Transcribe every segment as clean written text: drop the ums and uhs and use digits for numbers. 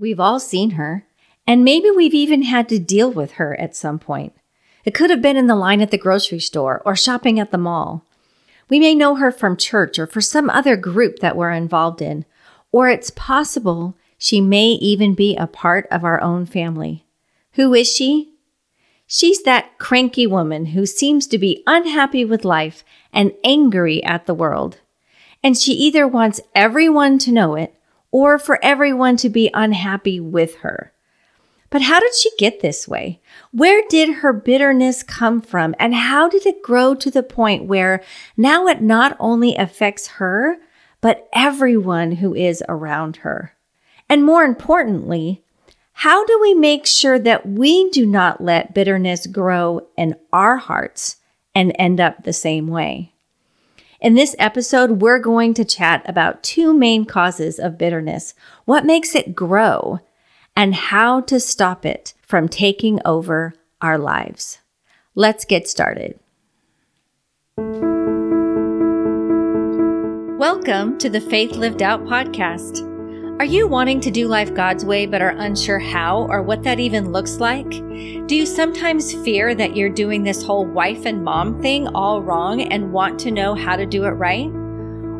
We've all seen her, and maybe we've even had to deal with her at some point. It could have been in the line at the grocery store or shopping at the mall. We may know her from church or for some other group that we're involved in, or it's possible she may even be a part of our own family. Who is she? She's that cranky woman who seems to be unhappy with life and angry at the world. And she either wants everyone to know it or for everyone to be unhappy with her. But how did she get this way? Where did her bitterness come from? And how did it grow to the point where now it not only affects her, but everyone who is around her? And more importantly, how do we make sure that we do not let bitterness grow in our hearts and end up the same way? In this episode, we're going to chat about two main causes of bitterness, what makes it grow, and how to stop it from taking over our lives. Let's get started. Welcome to the Faith Lived Out podcast. Are you wanting to do life God's way but are unsure how or what that even looks like? Do you sometimes fear that you're doing this whole wife and mom thing all wrong and want to know how to do it right?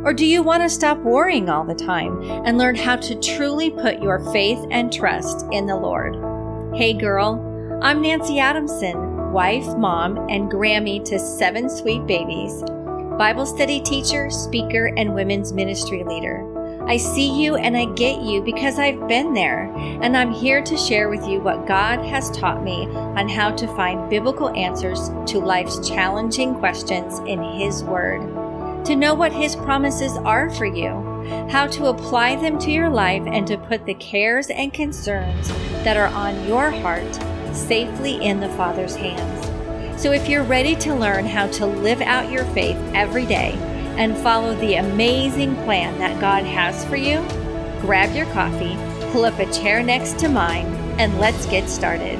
Or do you want to stop worrying all the time and learn how to truly put your faith and trust in the Lord? Hey girl, I'm Nancy Adamson, wife, mom, and Grammy to 7 sweet babies, Bible study teacher, speaker, and women's ministry leader. I see you and I get you because I've been there, and I'm here to share with you what God has taught me on how to find biblical answers to life's challenging questions in His Word, to know what His promises are for you, how to apply them to your life, and to put the cares and concerns that are on your heart safely in the Father's hands. So if you're ready to learn how to live out your faith every day, and follow the amazing plan that God has for you, grab your coffee, pull up a chair next to mine, and let's get started.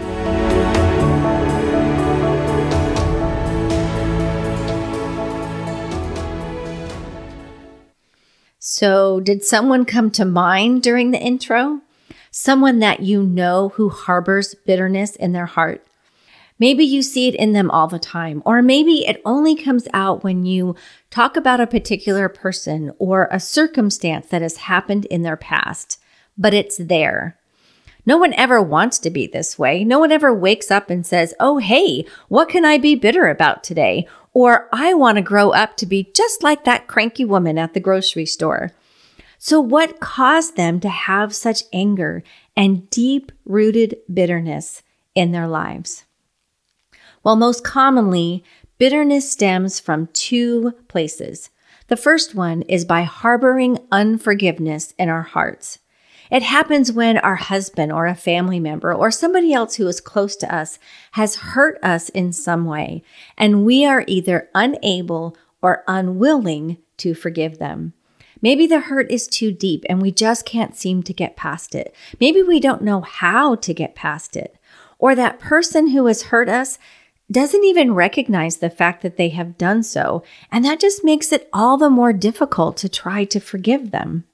So, did someone come to mind during the intro? Someone that you know who harbors bitterness in their heart? Maybe you see it in them all the time, or maybe it only comes out when you talk about a particular person or a circumstance that has happened in their past, but it's there. No one ever wants to be this way. No one ever wakes up and says, oh, hey, what can I be bitter about today? Or I want to grow up to be just like that cranky woman at the grocery store. So what caused them to have such anger and deep-rooted bitterness in their lives? Well, most commonly, bitterness stems from two places. The first one is by harboring unforgiveness in our hearts. It happens when our husband or a family member or somebody else who is close to us has hurt us in some way, and we are either unable or unwilling to forgive them. Maybe the hurt is too deep and we just can't seem to get past it. Maybe we don't know how to get past it. Or that person who has hurt us doesn't even recognize the fact that they have done so, and that just makes it all the more difficult to try to forgive them.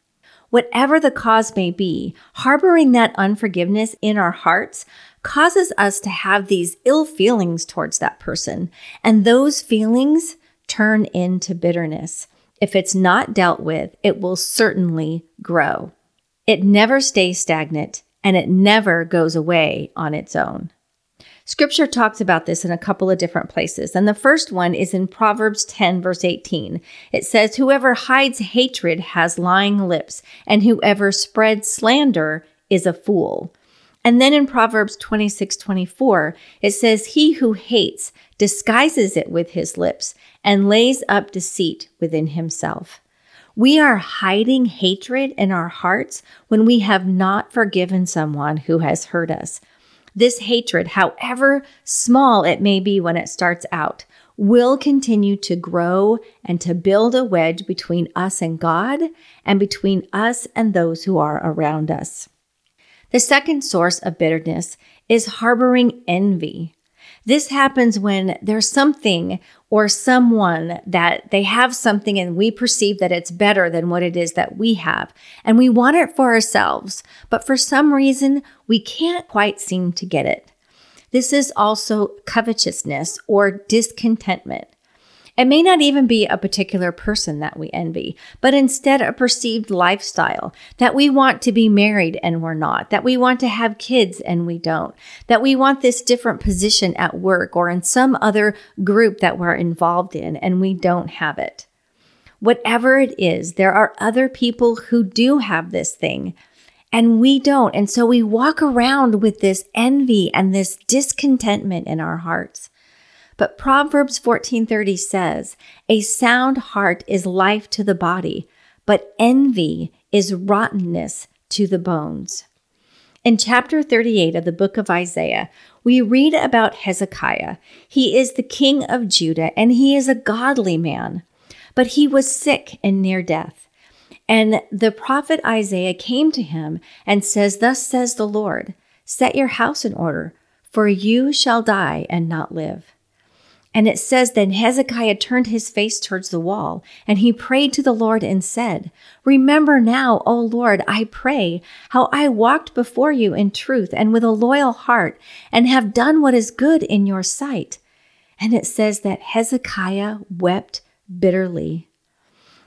Whatever the cause may be, harboring that unforgiveness in our hearts causes us to have these ill feelings towards that person, and those feelings turn into bitterness. If it's not dealt with, it will certainly grow. It never stays stagnant, and it never goes away on its own. Scripture talks about this in a couple of different places, and the first one is in Proverbs 10, verse 18. It says, whoever hides hatred has lying lips, and whoever spreads slander is a fool. And then in Proverbs 26, 24, it says, he who hates disguises it with his lips and lays up deceit within himself. We are hiding hatred in our hearts when we have not forgiven someone who has hurt us. This hatred, however small it may be when it starts out, will continue to grow and to build a wedge between us and God and between us and those who are around us. The second source of bitterness is harboring envy. This happens when there's something or someone that they have something and we perceive that it's better than what it is that we have, and we want it for ourselves, but for some reason, we can't quite seem to get it. This is also covetousness or discontentment. It may not even be a particular person that we envy, but instead a perceived lifestyle that we want to be married and we're not, that we want to have kids and we don't, that we want this different position at work or in some other group that we're involved in and we don't have it. Whatever it is, there are other people who do have this thing and we don't. And so we walk around with this envy and this discontentment in our hearts. But Proverbs 14:30 says, "A sound heart is life to the body, but envy is rottenness to the bones." In chapter 38 of the book of Isaiah, we read about Hezekiah. He is the king of Judah, and he is a godly man, but he was sick and near death. And the prophet Isaiah came to him and says, "Thus says the Lord, set your house in order, for you shall die and not live." And it says, then Hezekiah turned his face towards the wall, and he prayed to the Lord and said, "Remember now, O Lord, I pray, how I walked before you in truth and with a loyal heart, and have done what is good in your sight." And it says that Hezekiah wept bitterly.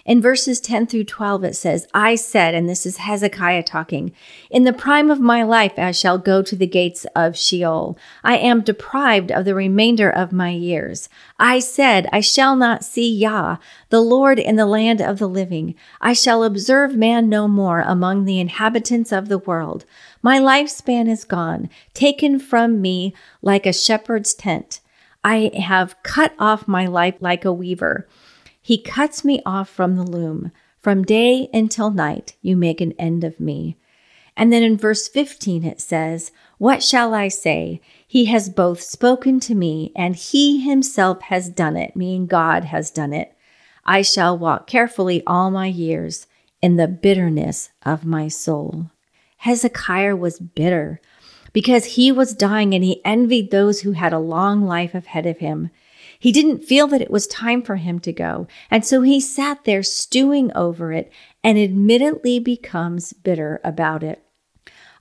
In verses 10 through 12, it says, "I said," and this is Hezekiah talking, "In the prime of my life I shall go to the gates of Sheol. I am deprived of the remainder of my years. I said, I shall not see Yah, the Lord, in the land of the living. I shall observe man no more among the inhabitants of the world. My lifespan is gone, taken from me like a shepherd's tent. I have cut off my life like a weaver. He cuts me off from the loom. From day until night, you make an end of me." And then in verse 15, it says, "What shall I say? He has both spoken to me, and he himself has done it," meaning God has done it. "I shall walk carefully all my years in the bitterness of my soul." Hezekiah was bitter because he was dying and he envied those who had a long life ahead of him. He didn't feel that it was time for him to go, and so he sat there stewing over it and admittedly becomes bitter about it.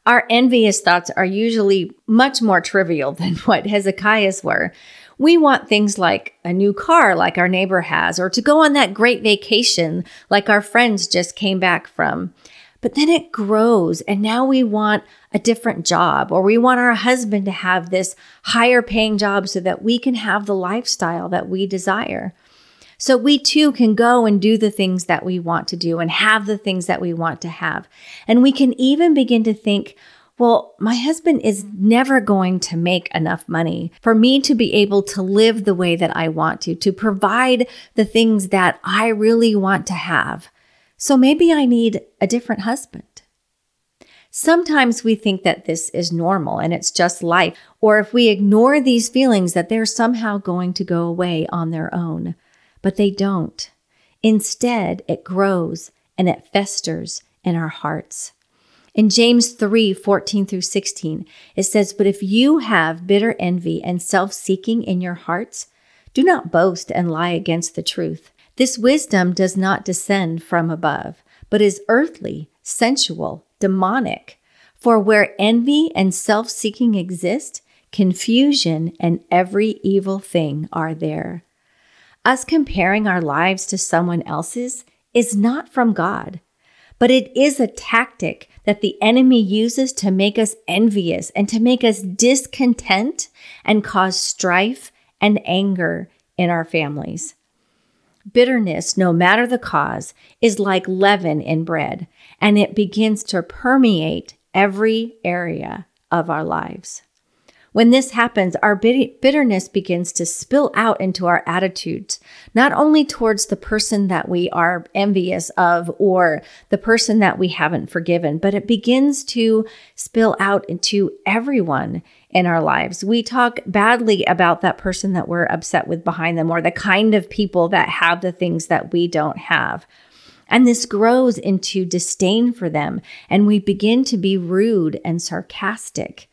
Our envious thoughts are usually much more trivial than what Hezekiah's were. We want things like a new car like our neighbor has, or to go on that great vacation like our friends just came back from. But then it grows, and now we want a different job, or we want our husband to have this higher paying job so that we can have the lifestyle that we desire. So we too can go and do the things that we want to do and have the things that we want to have. And we can even begin to think, well, my husband is never going to make enough money for me to be able to live the way that I want to provide the things that I really want to have. So maybe I need a different husband. Sometimes we think that this is normal and it's just life, or if we ignore these feelings that they're somehow going to go away on their own, but they don't. Instead, it grows and it festers in our hearts. In James 3:14 through 16, it says, "But if you have bitter envy and self-seeking in your hearts, do not boast and lie against the truth. This wisdom does not descend from above, but is earthly, sensual, demonic. For where envy and self-seeking exist, confusion and every evil thing are there." Us comparing our lives to someone else's is not from God, but it is a tactic that the enemy uses to make us envious and to make us discontent and cause strife and anger in our families. Bitterness, no matter the cause, is like leaven in bread, and it begins to permeate every area of our lives. When this happens, our bitterness begins to spill out into our attitudes, not only towards the person that we are envious of or the person that we haven't forgiven, but it begins to spill out into everyone in our lives. We talk badly about that person that we're upset with behind them, or the kind of people that have the things that we don't have. And this grows into disdain for them, and we begin to be rude and sarcastic.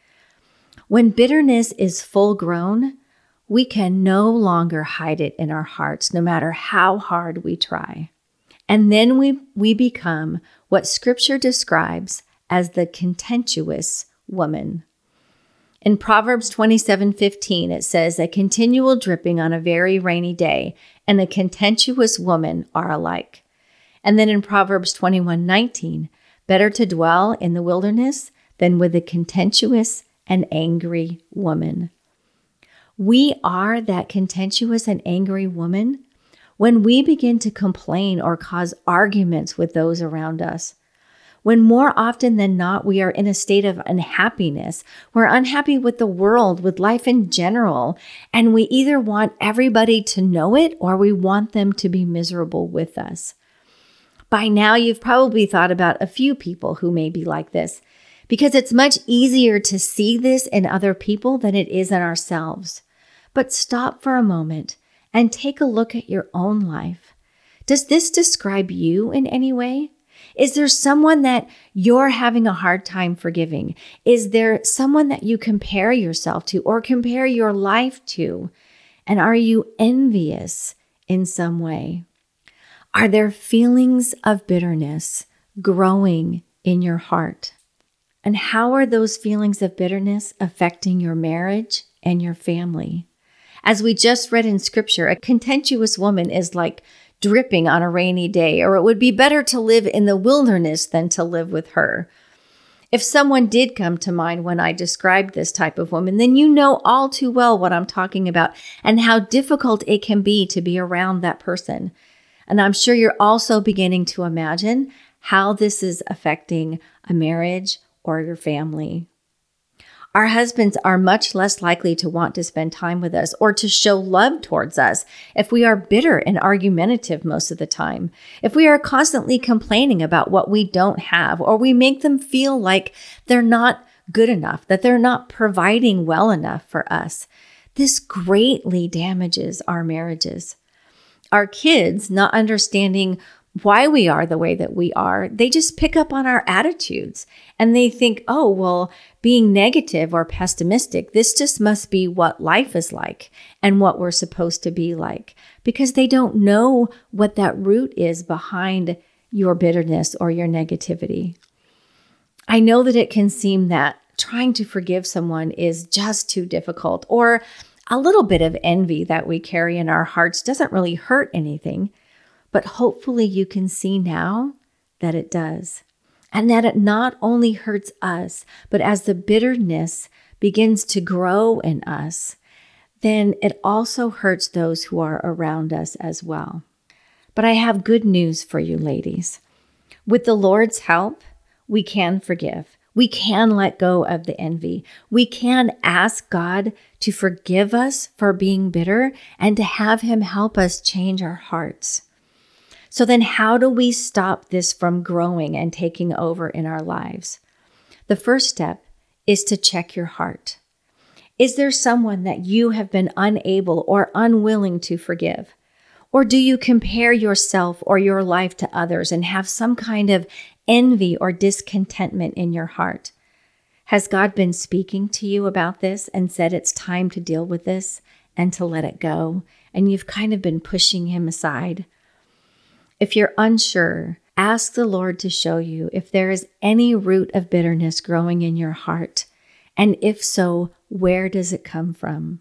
When bitterness is full grown, we can no longer hide it in our hearts, no matter how hard we try. And then we become what Scripture describes as the contentious woman. In Proverbs 27:15, it says, "A continual dripping on a very rainy day and a contentious woman are alike." And then in Proverbs 21:19, "Better to dwell in the wilderness than with a contentious and angry woman." We are that contentious and angry woman when we begin to complain or cause arguments with those around us. When more often than not, we are in a state of unhappiness. We're unhappy with the world, with life in general, and we either want everybody to know it or we want them to be miserable with us. By now, you've probably thought about a few people who may be like this, because it's much easier to see this in other people than it is in ourselves. But stop for a moment and take a look at your own life. Does this describe you in any way? Is there someone that you're having a hard time forgiving? Is there someone that you compare yourself to or compare your life to? And are you envious in some way? Are there feelings of bitterness growing in your heart? And how are those feelings of bitterness affecting your marriage and your family? As we just read in Scripture, a contentious woman is like dripping on a rainy day, or it would be better to live in the wilderness than to live with her. If someone did come to mind when I described this type of woman, then you know all too well what I'm talking about and how difficult it can be to be around that person. And I'm sure you're also beginning to imagine how this is affecting a marriage or your family. Our husbands are much less likely to want to spend time with us or to show love towards us if we are bitter and argumentative most of the time, if we are constantly complaining about what we don't have, or we make them feel like they're not good enough, that they're not providing well enough for us. This greatly damages our marriages. Our kids not understanding why we are the way that we are, they just pick up on our attitudes and they think, oh, well, being negative or pessimistic, this just must be what life is like and what we're supposed to be like, because they don't know what that root is behind your bitterness or your negativity. I know that it can seem that trying to forgive someone is just too difficult, or a little bit of envy that we carry in our hearts doesn't really hurt anything. But hopefully you can see now that it does, and that it not only hurts us, but as the bitterness begins to grow in us, then it also hurts those who are around us as well. But I have good news for you, ladies. With the Lord's help, we can forgive. We can let go of the envy. We can ask God to forgive us for being bitter and to have Him help us change our hearts. So then how do we stop this from growing and taking over in our lives? The first step is to check your heart. Is there someone that you have been unable or unwilling to forgive? Or do you compare yourself or your life to others and have some kind of envy or discontentment in your heart? Has God been speaking to you about this and said it's time to deal with this and to let it go? And you've kind of been pushing Him aside. If you're unsure, ask the Lord to show you if there is any root of bitterness growing in your heart, and if so, where does it come from?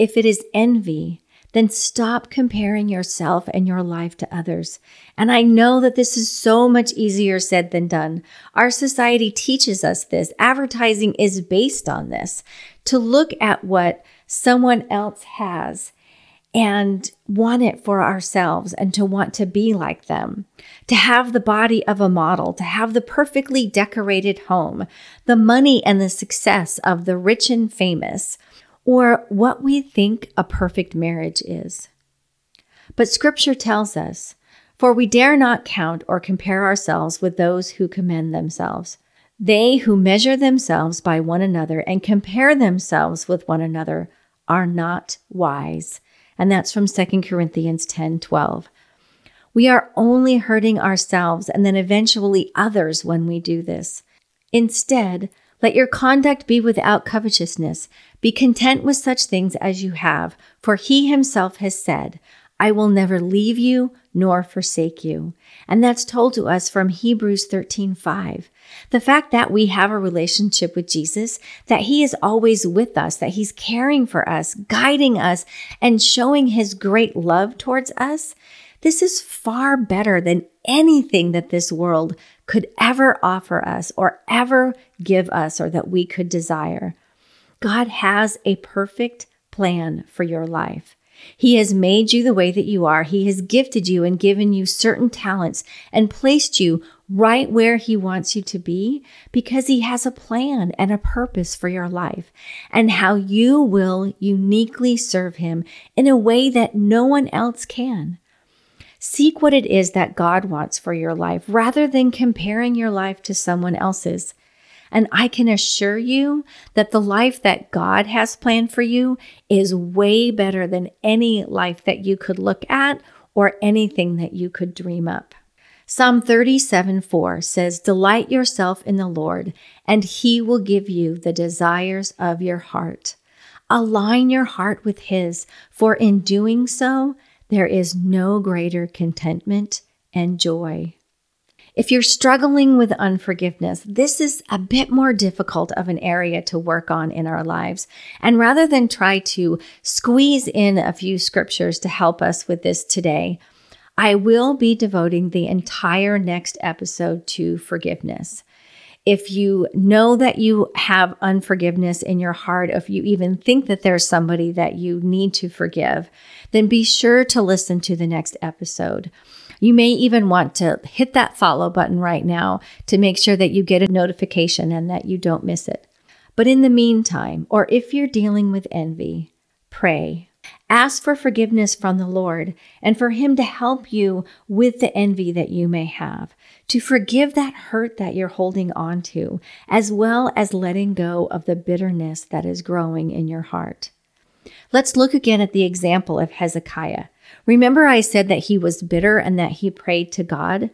If it is envy, then stop comparing yourself and your life to others. And I know that this is so much easier said than done. Our society teaches us this. Advertising is based on this, to look at what someone else has and want it for ourselves and to want to be like them, to have the body of a model, to have the perfectly decorated home, the money and the success of the rich and famous, or what we think a perfect marriage is. But Scripture tells us, "For we dare not count or compare ourselves with those who commend themselves. They who measure themselves by one another and compare themselves with one another are not wise." And that's from 2 Corinthians 10:12. We are only hurting ourselves and then eventually others when we do this. Instead, Let your conduct be without covetousness. Be content with such things as you have, for he himself has said, I will never leave you nor forsake you. And that's told to us from Hebrews 13:5. The fact that we have a relationship with Jesus, that he is always with us, that he's caring for us, guiding us, and showing his great love towards us, this is far better than anything that this world could ever offer us or ever give us or that we could desire. God has a perfect plan for your life. He has made you the way that you are. He has gifted you and given you certain talents and placed you right where he wants you to be because he has a plan and a purpose for your life and how you will uniquely serve him in a way that no one else can. Seek what it is that God wants for your life rather than comparing your life to someone else's. And I can assure you that the life that God has planned for you is way better than any life that you could look at or anything that you could dream up. Psalm 37:4 says, "Delight yourself in the Lord, and he will give you the desires of your heart." Align your heart with his, for in doing so, there is no greater contentment and joy. If you're struggling with unforgiveness, this is a bit more difficult of an area to work on in our lives. And rather than try to squeeze in a few scriptures to help us with this today, I will be devoting the entire next episode to forgiveness. If you know that you have unforgiveness in your heart, if you even think that there's somebody that you need to forgive, then be sure to listen to the next episode. You may even want to hit that follow button right now to make sure that you get a notification and that you don't miss it. But in the meantime, or if you're dealing with envy, pray. Ask for forgiveness from the Lord and for him to help you with the envy that you may have, to forgive that hurt that you're holding on to, as well as letting go of the bitterness that is growing in your heart. Let's look again at the example of Hezekiah. Remember I said that he was bitter and that he prayed to God?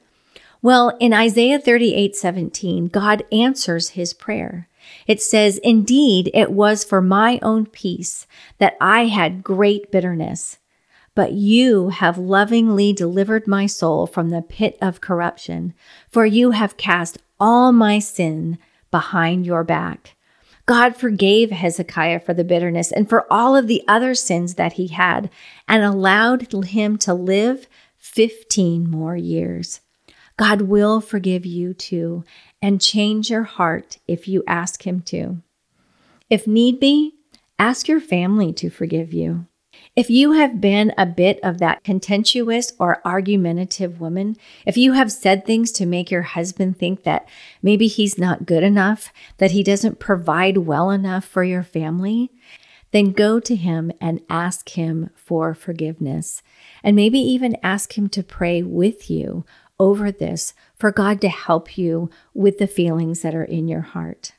Well, in Isaiah 38:17, God answers his prayer. It says, "Indeed, it was for my own peace that I had great bitterness, but you have lovingly delivered my soul from the pit of corruption, for you have cast all my sin behind your back." God forgave Hezekiah for the bitterness and for all of the other sins that he had and allowed him to live 15 more years. God will forgive you too and change your heart if you ask him to. If need be, ask your family to forgive you. If you have been a bit of that contentious or argumentative woman, if you have said things to make your husband think that maybe he's not good enough, that he doesn't provide well enough for your family, then go to him and ask him for forgiveness. And maybe even ask him to pray with you over this for God to help you with the feelings that are in your heart.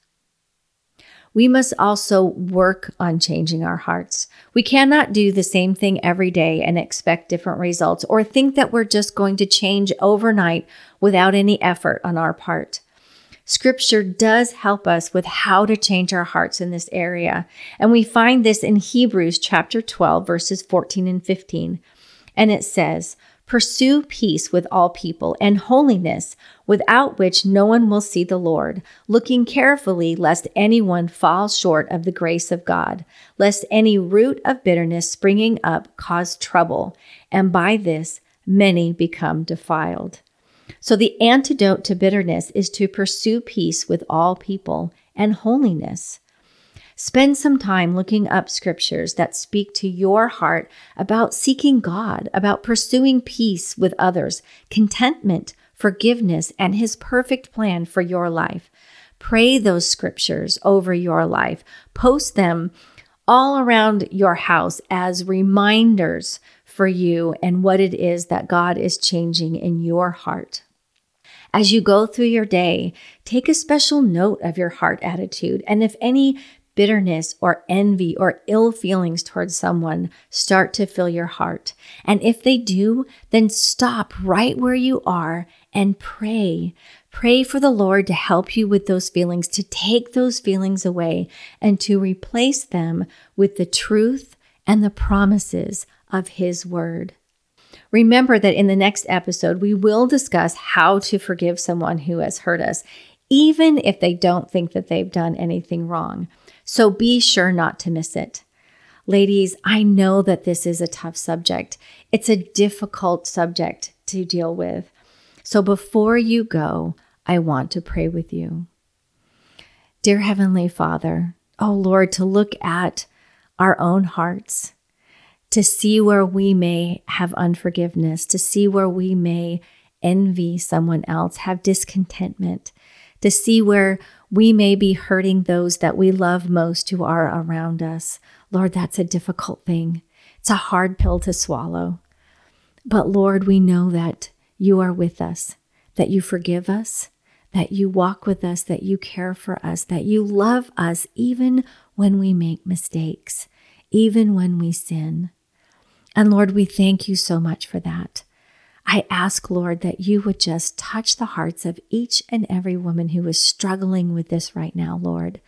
We must also work on changing our hearts. We cannot do the same thing every day and expect different results or think that we're just going to change overnight without any effort on our part. Scripture does help us with how to change our hearts in this area. And we find this in Hebrews chapter 12, verses 14 and 15. And it says, "Pursue peace with all people and holiness, without which no one will see the Lord, looking carefully lest anyone fall short of the grace of God, lest any root of bitterness springing up cause trouble, and by this many become defiled." So the antidote to bitterness is to pursue peace with all people and holiness. Spend some time looking up scriptures that speak to your heart about seeking God, about pursuing peace with others, contentment, forgiveness, and his perfect plan for your life. Pray those scriptures over your life. Post them all around your house as reminders for you and what it is that God is changing in your heart. As you go through your day, take a special note of your heart attitude, and if any bitterness or envy or ill feelings towards someone start to fill your heart. And if they do, then stop right where you are and pray. Pray for the Lord to help you with those feelings, to take those feelings away, and to replace them with the truth and the promises of His Word. Remember that in the next episode, we will discuss how to forgive someone who has hurt us, even if they don't think that they've done anything wrong. So be sure not to miss it. Ladies, I know that this is a tough subject. It's a difficult subject to deal with. So before you go, I want to pray with you. Dear Heavenly Father, oh Lord, to look at our own hearts, to see where we may have unforgiveness, to see where we may envy someone else, have discontentment, to see where we may be hurting those that we love most who are around us. Lord, that's a difficult thing. It's a hard pill to swallow. But Lord, we know that You are with us, that You forgive us, that You walk with us, that You care for us, that You love us even when we make mistakes, even when we sin. And Lord, we thank You so much for that. I ask, Lord, that You would just touch the hearts of each and every woman who is struggling with this right now, Lord,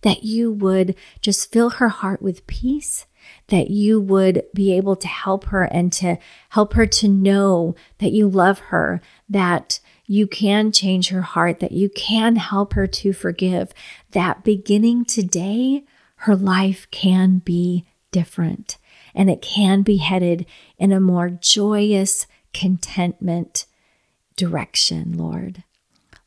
that You would just fill her heart with peace, that You would be able to help her and to help her to know that You love her, that You can change her heart, that You can help her to forgive, that beginning today, her life can be different and it can be headed in a more joyous contentment direction, Lord.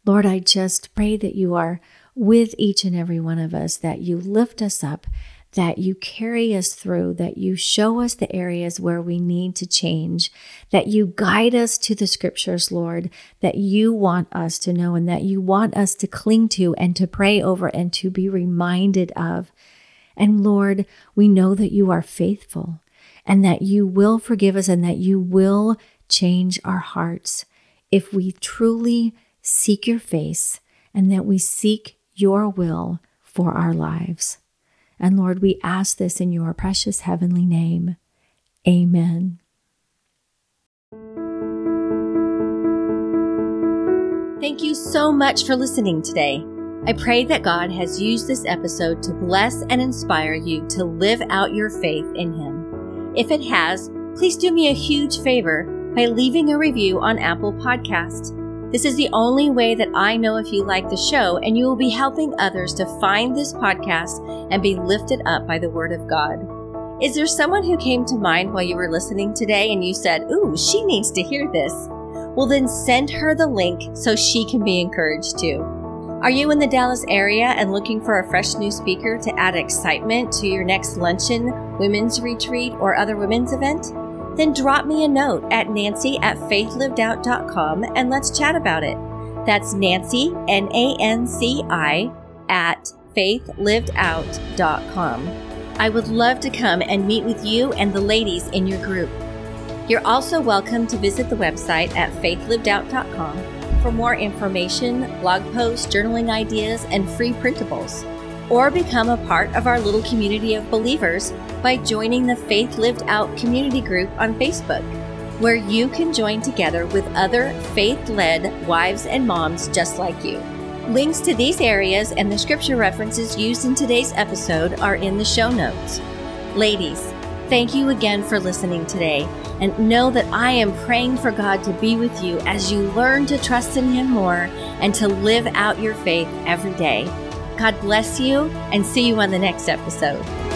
Lord, I just pray that You are with each and every one of us, that You lift us up, that You carry us through, that You show us the areas where we need to change, that You guide us to the scriptures, Lord, that You want us to know and that You want us to cling to and to pray over and to be reminded of. And Lord, we know that You are faithful and that You will forgive us and that You will change our hearts if we truly seek Your face and that we seek Your will for our lives. And Lord, we ask this in Your precious heavenly name. Amen. Thank you so much for listening today. I pray that God has used this episode to bless and inspire you to live out your faith in Him. If it has, please do me a huge favor by leaving a review on Apple Podcasts. This is the only way that I know if you like the show, and you will be helping others to find this podcast and be lifted up by the Word of God. Is there someone who came to mind while you were listening today and you said, "Ooh, she needs to hear this"? Well, then send her the link so she can be encouraged too. Are you in the Dallas area and looking for a fresh new speaker to add excitement to your next luncheon, women's retreat, or other women's event? Then drop me a note at nanci@faithlivedout.com and let's chat about it. That's Nancy, Nanci, @faithlivedout.com. I would love to come and meet with you and the ladies in your group. You're also welcome to visit the website at faithlivedout.com for more information, blog posts, journaling ideas, and free printables. Or become a part of our little community of believers by joining the Faith Lived Out community group on Facebook, where you can join together with other faith-led wives and moms just like you. Links to these areas and the scripture references used in today's episode are in the show notes. Ladies, thank you again for listening today, and know that I am praying for God to be with you as you learn to trust in Him more and to live out your faith every day. God bless you, and see you on the next episode.